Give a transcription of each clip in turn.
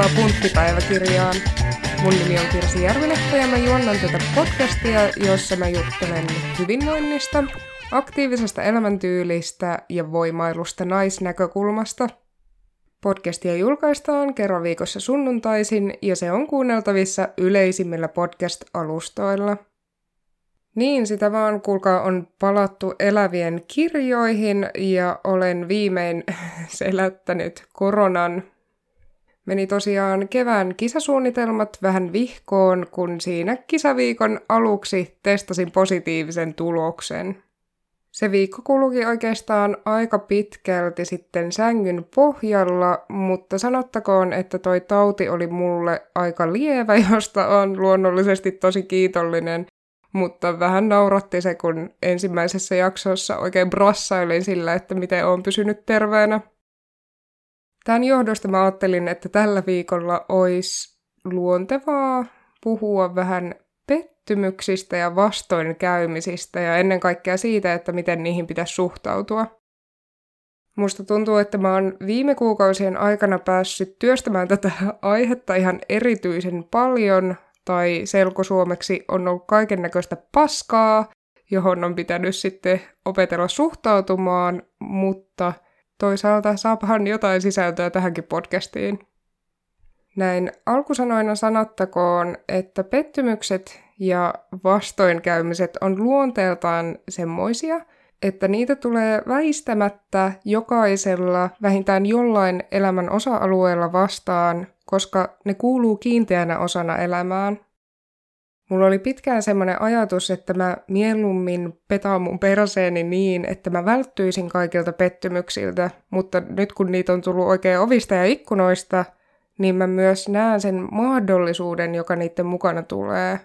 Tervetuloa Punttipäiväkirjaan. Mun nimi on Kirsi Järvinetto ja mä juonnan tätä podcastia, jossa mä juttelen hyvinvoinnista, aktiivisesta elämäntyylistä ja voimailusta naisnäkökulmasta. Podcastia julkaistaan kerran viikossa sunnuntaisin ja se on kuunneltavissa yleisimmillä podcast-alustoilla. Niin, sitä vaan, kuulkaa, on palattu elävien kirjoihin ja olen viimein selättänyt koronan. Meni tosiaan kevään kisasuunnitelmat vähän vihkoon, kun siinä kisaviikon aluksi testasin positiivisen tuloksen. Se viikko kuluki oikeastaan aika pitkälti sitten sängyn pohjalla, mutta sanottakoon, että toi tauti oli mulle aika lievä, josta on luonnollisesti tosi kiitollinen. Mutta vähän nauratti se, kun ensimmäisessä jaksossa oikein brassailin sillä, että miten olen pysynyt terveenä. Tämän johdosta mä ajattelin, että tällä viikolla olisi luontevaa puhua vähän pettymyksistä ja vastoinkäymisistä ja ennen kaikkea siitä, että miten niihin pitäisi suhtautua. Musta tuntuu, että mä oon viime kuukausien aikana päässyt työstämään tätä aihetta ihan erityisen paljon, tai selkosuomeksi on ollut kaikennäköistä paskaa, johon on pitänyt sitten opetella suhtautumaan, mutta toisaalta saapahan jotain sisältöä tähänkin podcastiin. Näin alkusanoina sanottakoon, että pettymykset ja vastoinkäymiset on luonteeltaan semmoisia, että niitä tulee väistämättä jokaisella vähintään jollain elämän osa-alueella vastaan, koska ne kuuluu kiinteänä osana elämään. Mulla oli pitkään semmoinen ajatus, että mä mieluummin petaan mun perseeni niin, että mä välttyisin kaikilta pettymyksiltä, mutta nyt kun niitä on tullut oikein ovista ja ikkunoista, niin mä myös näen sen mahdollisuuden, joka niiden mukana tulee.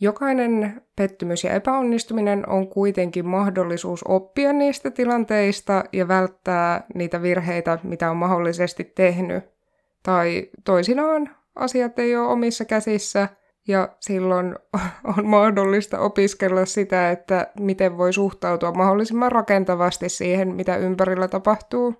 Jokainen pettymys ja epäonnistuminen on kuitenkin mahdollisuus oppia niistä tilanteista ja välttää niitä virheitä, mitä on mahdollisesti tehnyt. Tai toisinaan asiat ei ole omissa käsissä ja silloin on mahdollista opiskella sitä, että miten voi suhtautua mahdollisimman rakentavasti siihen, mitä ympärillä tapahtuu.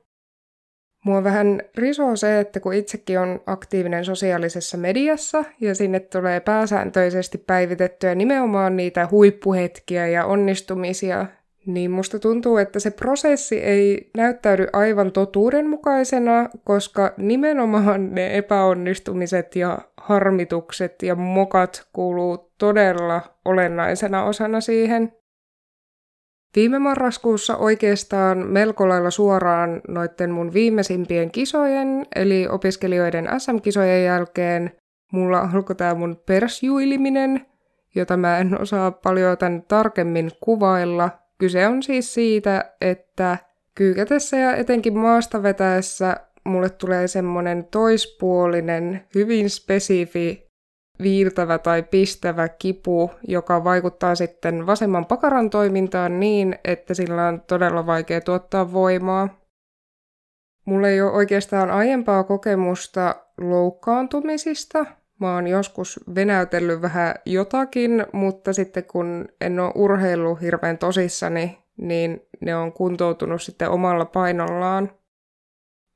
Mua vähän risoo se, että kun itsekin on aktiivinen sosiaalisessa mediassa ja sinne tulee pääsääntöisesti päivitettyä nimenomaan niitä huippuhetkiä ja onnistumisia, niin musta tuntuu, että se prosessi ei näyttäydy aivan totuudenmukaisena, koska nimenomaan ne epäonnistumiset ja harmitukset ja mokat kuuluu todella olennaisena osana siihen. Viime marraskuussa oikeastaan melko lailla suoraan noitten mun viimeisimpien kisojen, eli opiskelijoiden SM-kisojen jälkeen, mulla alkoi tää mun persjuiliminen, jota mä en osaa paljon tän tarkemmin kuvailla. Kyse on siis siitä, että kyykätessä ja etenkin maasta vetäessä mulle tulee semmonen toispuolinen, hyvin spesifi, viiltävä tai pistävä kipu, joka vaikuttaa sitten vasemman pakaran toimintaan niin, että sillä on todella vaikea tuottaa voimaa. Mulla ei ole oikeastaan aiempaa kokemusta loukkaantumisista. Mä oon joskus venäytellyt vähän jotakin, mutta sitten kun en ole urheillut hirveän tosissani, niin ne on kuntoutunut sitten omalla painollaan.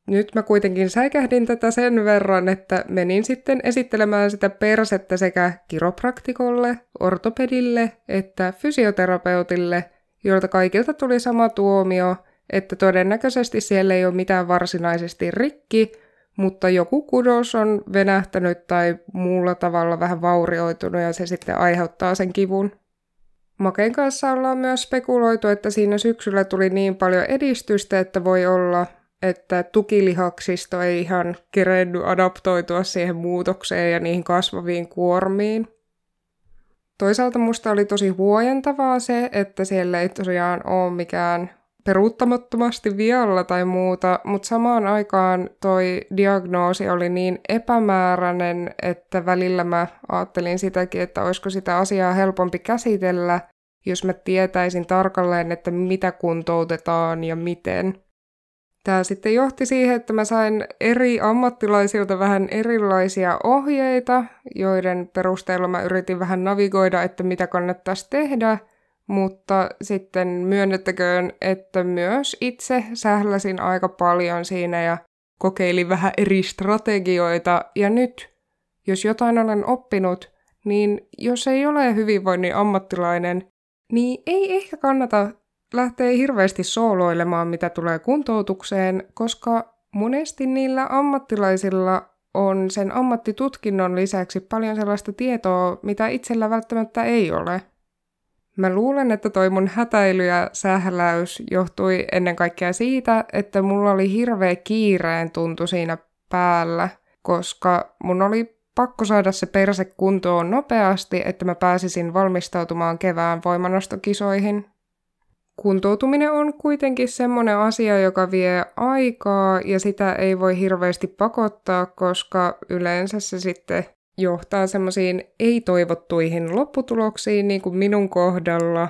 Nyt mä kuitenkin säikähdin tätä sen verran, että menin sitten esittelemään sitä persettä sekä kiropraktikolle, ortopedille että fysioterapeutille, joilta kaikilta tuli sama tuomio, että todennäköisesti siellä ei ole mitään varsinaisesti rikki, mutta joku kudos on venähtänyt tai muulla tavalla vähän vaurioitunut ja se sitten aiheuttaa sen kivun. Maken kanssa ollaan myös spekuloitu, että siinä syksyllä tuli niin paljon edistystä, että voi olla, että tukilihaksisto ei ihan kerennyt adaptoitua siihen muutokseen ja niihin kasvaviin kuormiin. Toisaalta musta oli tosi huojentavaa se, että siellä ei tosiaan ole mikään peruuttamattomasti vialla tai muuta, mutta samaan aikaan toi diagnoosi oli niin epämääräinen, että välillä mä ajattelin sitäkin, että olisiko sitä asiaa helpompi käsitellä, jos mä tietäisin tarkalleen, että mitä kuntoutetaan ja miten. Tämä sitten johti siihen, että mä sain eri ammattilaisilta vähän erilaisia ohjeita, joiden perusteella mä yritin vähän navigoida, että mitä kannattaisi tehdä, mutta sitten myönnettäköön, että myös itse sähläsin aika paljon siinä ja kokeilin vähän eri strategioita, ja nyt, jos jotain olen oppinut, niin jos ei ole hyvinvoinnin ammattilainen, niin ei ehkä kannata lähteä hirveästi sooloilemaan, mitä tulee kuntoutukseen, koska monesti niillä ammattilaisilla on sen ammattitutkinnon lisäksi paljon sellaista tietoa, mitä itsellä välttämättä ei ole. Mä luulen, että toi mun hätäily ja sähläys johtui ennen kaikkea siitä, että mulla oli hirveä kiireen tuntu siinä päällä, koska mun oli pakko saada se perse kuntoon nopeasti, että mä pääsisin valmistautumaan kevään voimanostokisoihin. Kuntoutuminen on kuitenkin semmoinen asia, joka vie aikaa ja sitä ei voi hirveästi pakottaa, koska yleensä se sitten johtaa semmoisiin ei-toivottuihin lopputuloksiin, niin kuin minun kohdalla.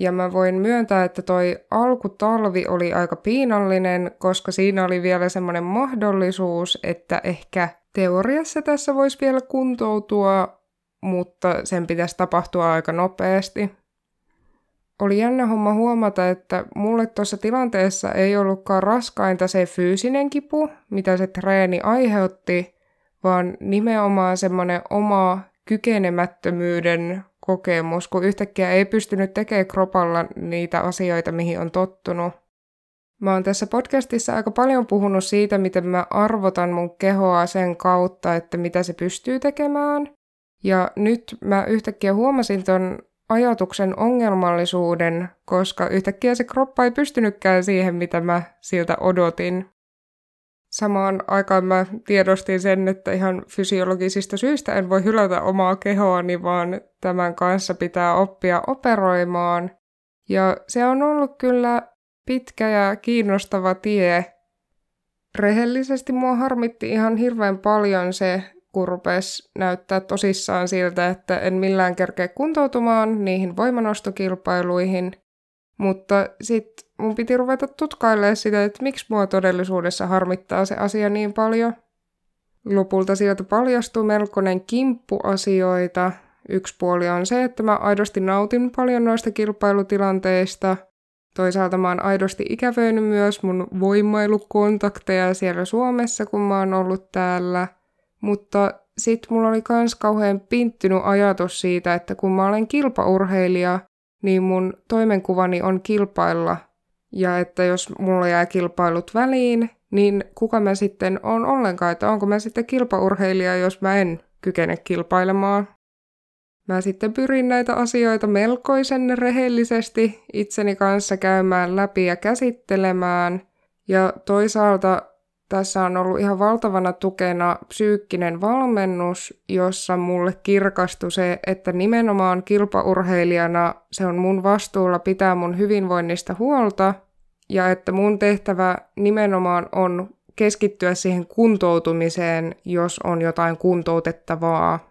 Ja mä voin myöntää, että toi alkutalvi oli aika piinallinen, koska siinä oli vielä semmoinen mahdollisuus, että ehkä teoriassa tässä voisi vielä kuntoutua, mutta sen pitäisi tapahtua aika nopeasti. Oli jännä homma huomata, että mulle tuossa tilanteessa ei ollutkaan raskainta se fyysinen kipu, mitä se treeni aiheutti, vaan nimenomaan semmoinen oma kykenemättömyyden kokemus, kun yhtäkkiä ei pystynyt tekemään kropalla niitä asioita, mihin on tottunut. Mä oon tässä podcastissa aika paljon puhunut siitä, miten mä arvotan mun kehoa sen kautta, että mitä se pystyy tekemään. Ja nyt mä yhtäkkiä huomasin ton ajatuksen ongelmallisuuden, koska yhtäkkiä se kroppa ei pystynytkään siihen, mitä mä siltä odotin. Samaan aikaan mä tiedostin sen, että ihan fysiologisista syistä en voi hylätä omaa kehoani, vaan tämän kanssa pitää oppia operoimaan. Ja se on ollut kyllä pitkä ja kiinnostava tie. Rehellisesti mua harmitti ihan hirveän paljon se, kun rupesi näyttää tosissaan siltä, että en millään kerkeä kuntoutumaan niihin voimanostokilpailuihin, mutta sitten mun piti ruveta tutkailemaan sitä, että miksi mua todellisuudessa harmittaa se asia niin paljon. Lopulta sieltä paljastui melkoinen kimppu asioita. Yksi puoli on se, että mä aidosti nautin paljon noista kilpailutilanteista. Toisaalta mä oon aidosti ikävöinyt myös mun voimailukontakteja siellä Suomessa, kun mä oon ollut täällä. Mutta sit mulla oli kans kauhean pinttynyt ajatus siitä, että kun mä olen kilpaurheilija, niin mun toimenkuvani on kilpailla. Ja että jos mulla jää kilpailut väliin, niin kuka mä sitten oon ollenkaan, että onko mä sitten kilpaurheilija, jos mä en kykene kilpailemaan. Mä sitten pyrin näitä asioita melkoisen rehellisesti itseni kanssa käymään läpi ja käsittelemään. Ja toisaalta tässä on ollut ihan valtavana tukena psyykkinen valmennus, jossa mulle kirkastui se, että nimenomaan kilpaurheilijana se on mun vastuulla pitää mun hyvinvoinnista huolta ja että mun tehtävä nimenomaan on keskittyä siihen kuntoutumiseen, jos on jotain kuntoutettavaa.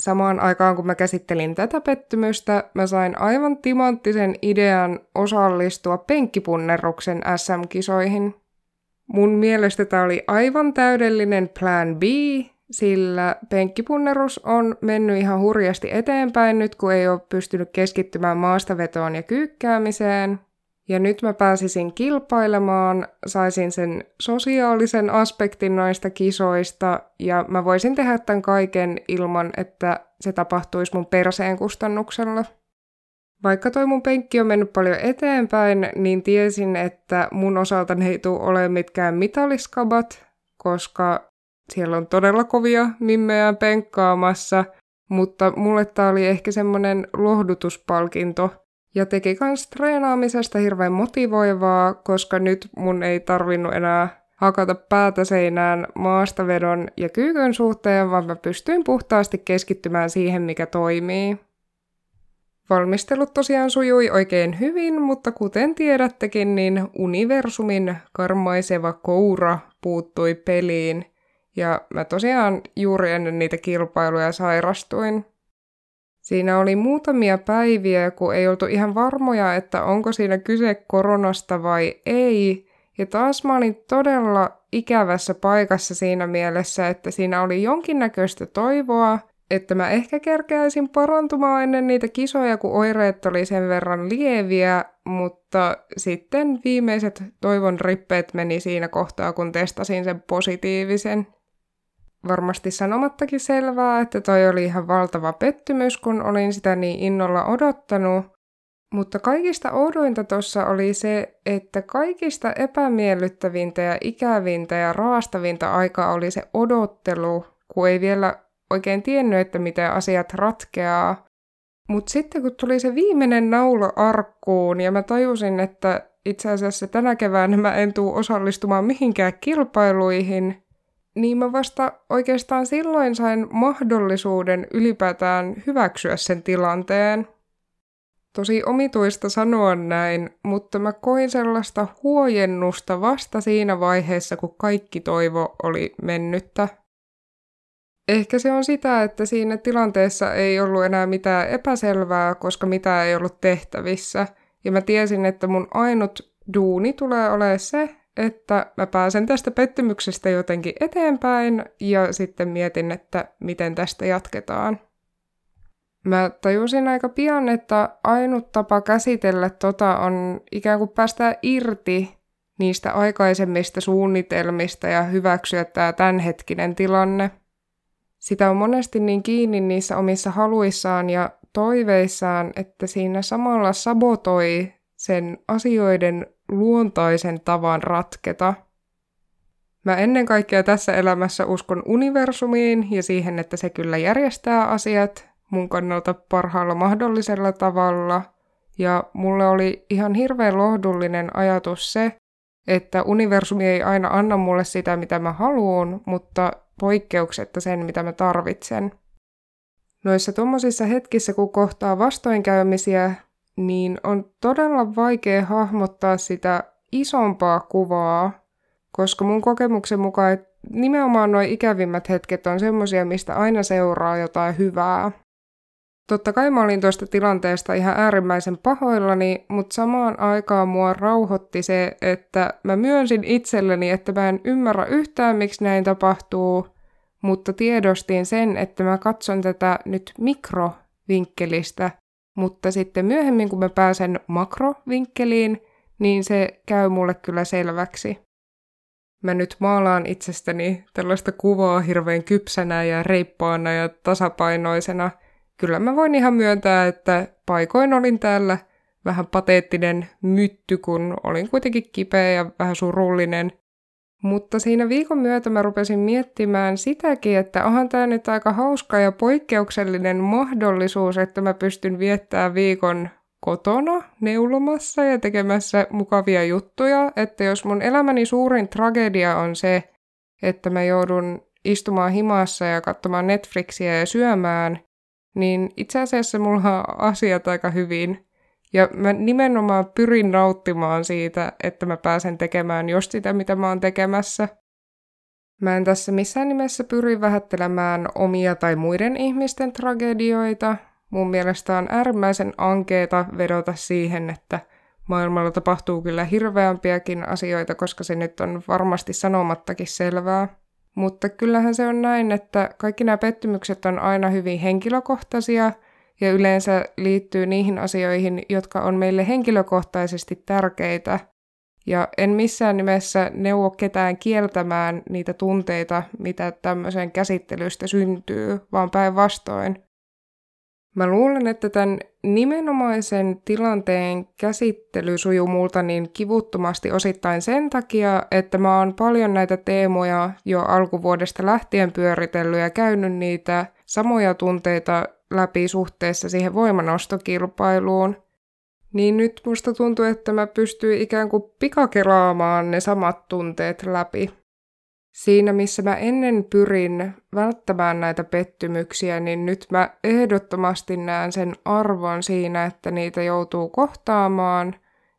Samaan aikaan kun mä käsittelin tätä pettymystä, mä sain aivan timanttisen idean osallistua penkkipunnerruksen SM-kisoihin. Mun mielestä tämä oli aivan täydellinen plan B, sillä penkkipunnerus on mennyt ihan hurjasti eteenpäin nyt, kun ei ole pystynyt keskittymään maastavetoon ja kyykkäämiseen. Ja nyt mä pääsisin kilpailemaan, saisin sen sosiaalisen aspektin noista kisoista, ja mä voisin tehdä tämän kaiken ilman, että se tapahtuisi mun perseen kustannuksella. Vaikka toi mun penkki on mennyt paljon eteenpäin, niin tiesin, että mun osalta ne ei tule olemaan mitkään mitaliskabat, koska siellä on todella kovia mimmejä penkkaamassa, mutta mulle tää oli ehkä semmonen lohdutuspalkinto. Ja teki kans treenaamisesta hirveän motivoivaa, koska nyt mun ei tarvinnut enää hakata päätä seinään maastavedon ja kyykyn suhteen, vaan mä pystyin puhtaasti keskittymään siihen, mikä toimii. Valmistelut tosiaan sujui oikein hyvin, mutta kuten tiedättekin, niin universumin karmaiseva koura puuttui peliin. Ja mä tosiaan juuri ennen niitä kilpailuja sairastuin. Siinä oli muutamia päiviä, kun ei oltu ihan varmoja, että onko siinä kyse koronasta vai ei. Ja taas mä olin todella ikävässä paikassa siinä mielessä, että siinä oli jonkinnäköistä toivoa, että mä ehkä kerkeäisin parantumaan ennen niitä kisoja, kun oireet oli sen verran lieviä, mutta sitten viimeiset toivon rippeet meni siinä kohtaa, kun testasin sen positiivisen. Varmasti sanomattakin selvää, että toi oli ihan valtava pettymys, kun olin sitä niin innolla odottanut. Mutta kaikista oudointa tuossa oli se, että kaikista epämiellyttävintä ja ikävintä ja raastavinta aikaa oli se odottelu, kun ei vielä oikein tiennyt, että miten asiat ratkeaa. Mutta sitten kun tuli se viimeinen naula arkkuun ja mä tajusin, että itse asiassa tänä keväänä mä en tule osallistumaan mihinkään kilpailuihin, niin mä vasta oikeastaan silloin sain mahdollisuuden ylipäätään hyväksyä sen tilanteen. Tosi omituista sanoa näin, mutta mä koin sellaista huojennusta vasta siinä vaiheessa, kun kaikki toivo oli mennyttä. Ehkä se on sitä, että siinä tilanteessa ei ollut enää mitään epäselvää, koska mitään ei ollut tehtävissä. Ja mä tiesin, että mun ainut duuni tulee olemaan se, että mä pääsen tästä pettymyksestä jotenkin eteenpäin ja sitten mietin, että miten tästä jatketaan. Mä tajusin aika pian, että ainut tapa käsitellä on ikään kuin päästä irti niistä aikaisemmista suunnitelmista ja hyväksyä tämä tämänhetkinen tilanne. Sitä on monesti niin kiinni niissä omissa haluissaan ja toiveissaan, että siinä samalla sabotoi sen asioiden luontaisen tavan ratketa. Mä ennen kaikkea tässä elämässä uskon universumiin ja siihen, että se kyllä järjestää asiat mun kannalta parhaalla mahdollisella tavalla. Ja mulle oli ihan hirveän lohdullinen ajatus se, että universumi ei aina anna mulle sitä, mitä mä haluun, mutta poikkeuksetta sen, mitä mä tarvitsen. Noissa tommosissa hetkissä, kun kohtaa vastoinkäymisiä, niin on todella vaikea hahmottaa sitä isompaa kuvaa, koska mun kokemuksen mukaan nimenomaan nuo ikävimmät hetket on semmoisia, mistä aina seuraa jotain hyvää. Totta kai mä olin tuosta tilanteesta ihan äärimmäisen pahoillani, mutta samaan aikaan mua rauhoitti se, että mä myönsin itselleni, että mä en ymmärrä yhtään, miksi näin tapahtuu, mutta tiedostin sen, että mä katson tätä nyt mikrovinkkelistä, mutta sitten myöhemmin, kun mä pääsen makrovinkkeliin, niin se käy mulle kyllä selväksi. Mä nyt maalaan itsestäni tällaista kuvaa hirveän kypsänä ja reippaana ja tasapainoisena. Kyllä mä voin ihan myöntää, että paikoin olin täällä vähän pateettinen mytty, kun olin kuitenkin kipeä ja vähän surullinen. Mutta siinä viikon myötä mä rupesin miettimään sitäkin, että onhan tää nyt aika hauska ja poikkeuksellinen mahdollisuus, että mä pystyn viettämään viikon kotona neulomassa ja tekemässä mukavia juttuja. Että jos mun elämäni suurin tragedia on se, että mä joudun istumaan himassa ja katsomaan Netflixiä ja syömään, niin itse asiassa mulla on asiat aika hyvin. Ja mä nimenomaan pyrin nauttimaan siitä, että mä pääsen tekemään just sitä, mitä mä oon tekemässä. Mä en tässä missään nimessä pyri vähättelemään omia tai muiden ihmisten tragedioita. Mun mielestä on äärimmäisen ankeeta vedota siihen, että maailmalla tapahtuu kyllä hirveämpiäkin asioita, koska se nyt on varmasti sanomattakin selvää. Mutta kyllähän se on näin, että kaikki nämä pettymykset on aina hyvin henkilökohtaisia ja yleensä liittyy niihin asioihin, jotka on meille henkilökohtaisesti tärkeitä. Ja en missään nimessä neuvo ketään kieltämään niitä tunteita, mitä tämmöisen käsittelystä syntyy, vaan päinvastoin. Mä luulen, että tämän nimenomaisen tilanteen käsittely sujuu multa niin kivuttomasti osittain sen takia, että mä oon paljon näitä teemoja jo alkuvuodesta lähtien pyöritellyt ja käynyt niitä samoja tunteita läpi suhteessa siihen voimanostokilpailuun. Niin nyt musta tuntuu, että mä pystyn ikään kuin pikakeraamaan ne samat tunteet läpi. Siinä, missä mä ennen pyrin välttämään näitä pettymyksiä, niin nyt mä ehdottomasti näen sen arvon siinä, että niitä joutuu kohtaamaan,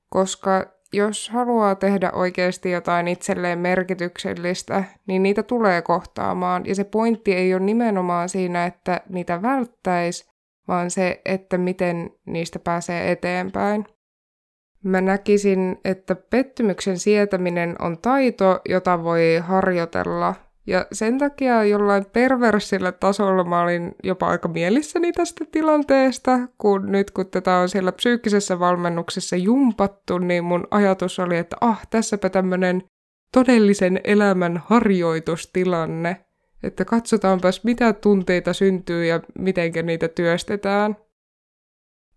koska jos haluaa tehdä oikeasti jotain itselleen merkityksellistä, niin niitä tulee kohtaamaan. Ja se pointti ei ole nimenomaan siinä, että niitä välttäisi, vaan se, että miten niistä pääsee eteenpäin. Mä näkisin, että pettymyksen sietäminen on taito, jota voi harjoitella, Ja sen takia jollain perversillä tasolla mä olin jopa aika mielissäni tästä tilanteesta, kun nyt kun tätä on siellä psyykkisessä valmennuksessa jumpattu, niin mun ajatus oli, että tässäpä tämmönen todellisen elämän harjoitustilanne, että katsotaanpas mitä tunteita syntyy ja mitenkä niitä työstetään.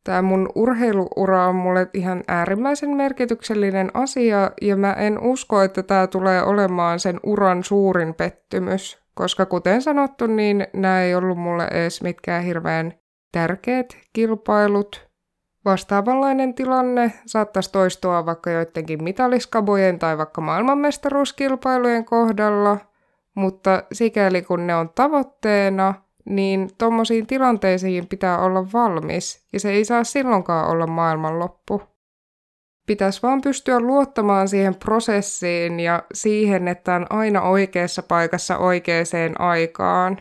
Tämä mun urheiluura on mulle ihan äärimmäisen merkityksellinen asia, ja mä en usko, että tämä tulee olemaan sen uran suurin pettymys, koska kuten sanottu, niin nämä ei ollut mulle edes mitkään hirveän tärkeät kilpailut. Vastaavanlainen tilanne saattaisi toistua vaikka joidenkin mitaliskabojen tai vaikka maailmanmestaruuskilpailujen kohdalla, mutta sikäli kun ne on tavoitteena, niin tommosiin tilanteisiin pitää olla valmis, ja se ei saa silloinkaan olla maailmanloppu. Pitäisi vaan pystyä luottamaan siihen prosessiin ja siihen, että on aina oikeassa paikassa oikeaan aikaan.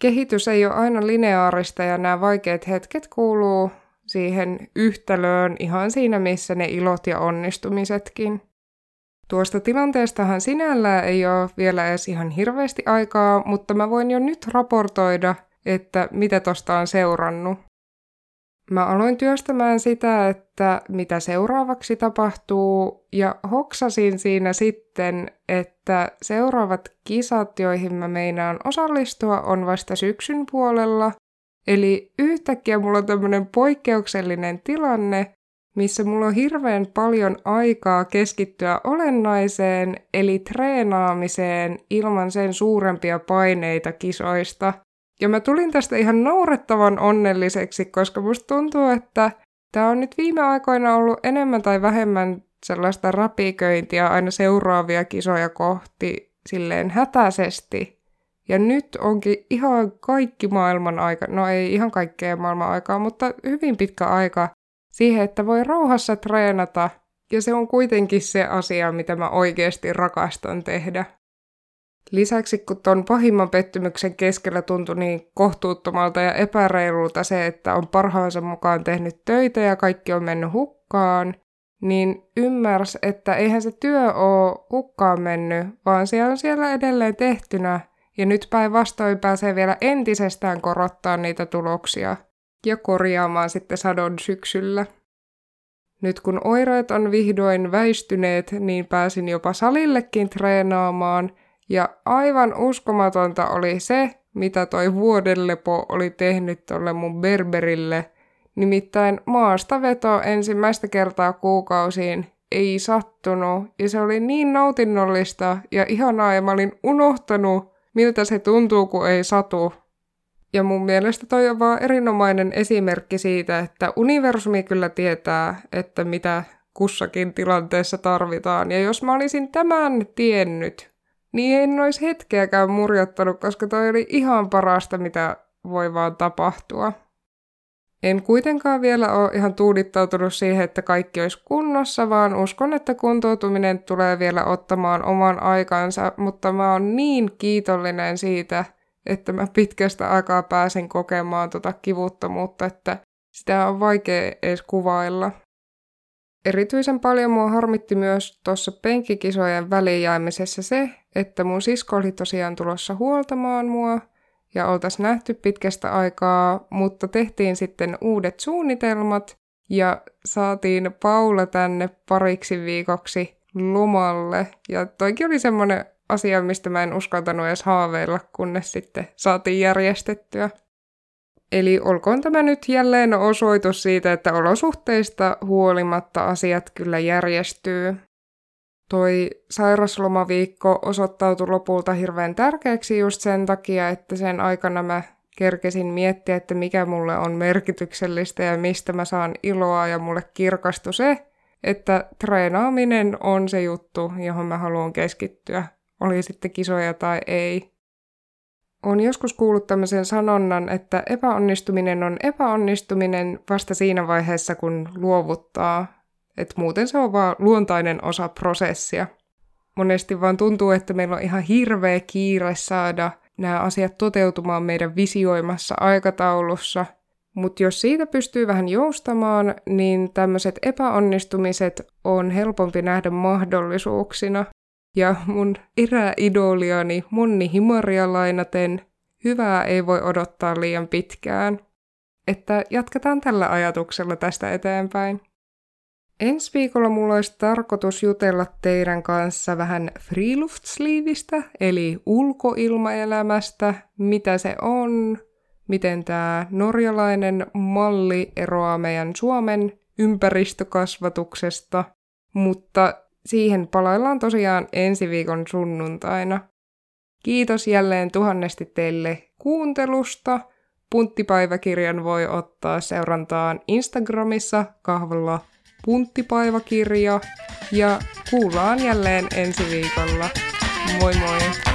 Kehitys ei ole aina lineaarista, ja nämä vaikeat hetket kuuluu siihen yhtälöön ihan siinä, missä ne ilot ja onnistumisetkin. Tuosta tilanteestahan sinällään ei ole vielä edes ihan hirveästi aikaa, mutta mä voin jo nyt raportoida, että mitä tosta on seurannut. Mä aloin työstämään sitä, että mitä seuraavaksi tapahtuu, ja hoksasin siinä sitten, että seuraavat kisat, joihin mä meinaan osallistua, on vasta syksyn puolella. Eli yhtäkkiä mulla on tämmönen poikkeuksellinen tilanne, missä mulla on hirveän paljon aikaa keskittyä olennaiseen, eli treenaamiseen, ilman sen suurempia paineita kisoista. Ja mä tulin tästä ihan naurettavan onnelliseksi, koska musta tuntuu, että tää on nyt viime aikoina ollut enemmän tai vähemmän sellaista räpiköintiä aina seuraavia kisoja kohti silleen hätäisesti. Ja nyt onkin ihan kaikki maailman aika, no ei ihan kaikkea maailman aikaa, mutta hyvin pitkä aika, siihen, että voi rauhassa treenata, ja se on kuitenkin se asia, mitä mä oikeasti rakastan tehdä. Lisäksi kun ton pahimman pettymyksen keskellä tuntui niin kohtuuttomalta ja epäreilulta se, että on parhaansa mukaan tehnyt töitä ja kaikki on mennyt hukkaan, niin ymmärsi, että eihän se työ ole hukkaan mennyt, vaan se on siellä edelleen tehtynä, ja nyt päinvastoin pääsee vielä entisestään korottaa niitä tuloksia. Ja korjaamaan sitten sadon syksyllä. Nyt kun oireet on vihdoin väistyneet, niin pääsin jopa salillekin treenaamaan, ja aivan uskomatonta oli se, mitä toi vuoden lepo oli tehnyt tolle mun berberille, nimittäin maastaveto ensimmäistä kertaa kuukausiin ei sattunut, ja se oli niin nautinnollista ja ihanaa, ja mä olin unohtanut, miltä se tuntuu, kun ei satu. Ja mun mielestä toi on vaan erinomainen esimerkki siitä, että universumi kyllä tietää, että mitä kussakin tilanteessa tarvitaan. Ja jos mä olisin tämän tiennyt, niin en olisi hetkeäkään murjottanut, koska toi oli ihan parasta, mitä voi vaan tapahtua. En kuitenkaan vielä ole ihan tuudittautunut siihen, että kaikki olisi kunnossa, vaan uskon, että kuntoutuminen tulee vielä ottamaan oman aikansa, mutta mä oon niin kiitollinen siitä, että mä pitkästä aikaa pääsen kokemaan tota kivuttomuutta, että sitä on vaikea edes kuvailla. Erityisen paljon mua harmitti myös tuossa penkkikisojen välijaamisessa se, että mun sisko oli tosiaan tulossa huoltamaan mua, ja oltais nähty pitkästä aikaa, mutta tehtiin sitten uudet suunnitelmat, ja saatiin Paula tänne pariksi viikoksi lomalle, ja toikin oli semmoinen asia, mistä mä en uskaltanut edes haaveilla, kunnes sitten saatiin järjestettyä. Eli olkoon tämä nyt jälleen osoitus siitä, että olosuhteista huolimatta asiat kyllä järjestyy. Toi sairaslomaviikko osoittautui lopulta hirveän tärkeäksi just sen takia, että sen aikana mä kerkesin miettiä, että mikä mulle on merkityksellistä ja mistä mä saan iloa, ja mulle kirkastui se, että treenaaminen on se juttu, johon mä haluan keskittyä. Oli sitten kisoja tai ei. Olen joskus kuullut tämmöisen sanonnan, että epäonnistuminen on epäonnistuminen vasta siinä vaiheessa, kun luovuttaa. Että muuten se on vaan luontainen osa prosessia. Monesti vaan tuntuu, että meillä on ihan hirveä kiire saada nämä asiat toteutumaan meidän visioimassa aikataulussa. Mutta jos siitä pystyy vähän joustamaan, niin tämmöiset epäonnistumiset on helpompi nähdä mahdollisuuksina. Ja mun eräidoliani Monni Himaria lainaten, hyvää ei voi odottaa liian pitkään. Että jatketaan tällä ajatuksella tästä eteenpäin. Ensi viikolla mulla olisi tarkoitus jutella teidän kanssa vähän friluftsliivistä, eli ulkoilmaelämästä, mitä se on, miten tämä norjalainen malli eroaa meidän Suomen ympäristökasvatuksesta, mutta siihen palaillaan tosiaan ensi viikon sunnuntaina. Kiitos jälleen tuhannesti teille kuuntelusta. Punttipäiväkirjan voi ottaa seurantaan Instagramissa kahvalla punttipäiväkirja ja kuullaan jälleen ensi viikolla. Moi moi!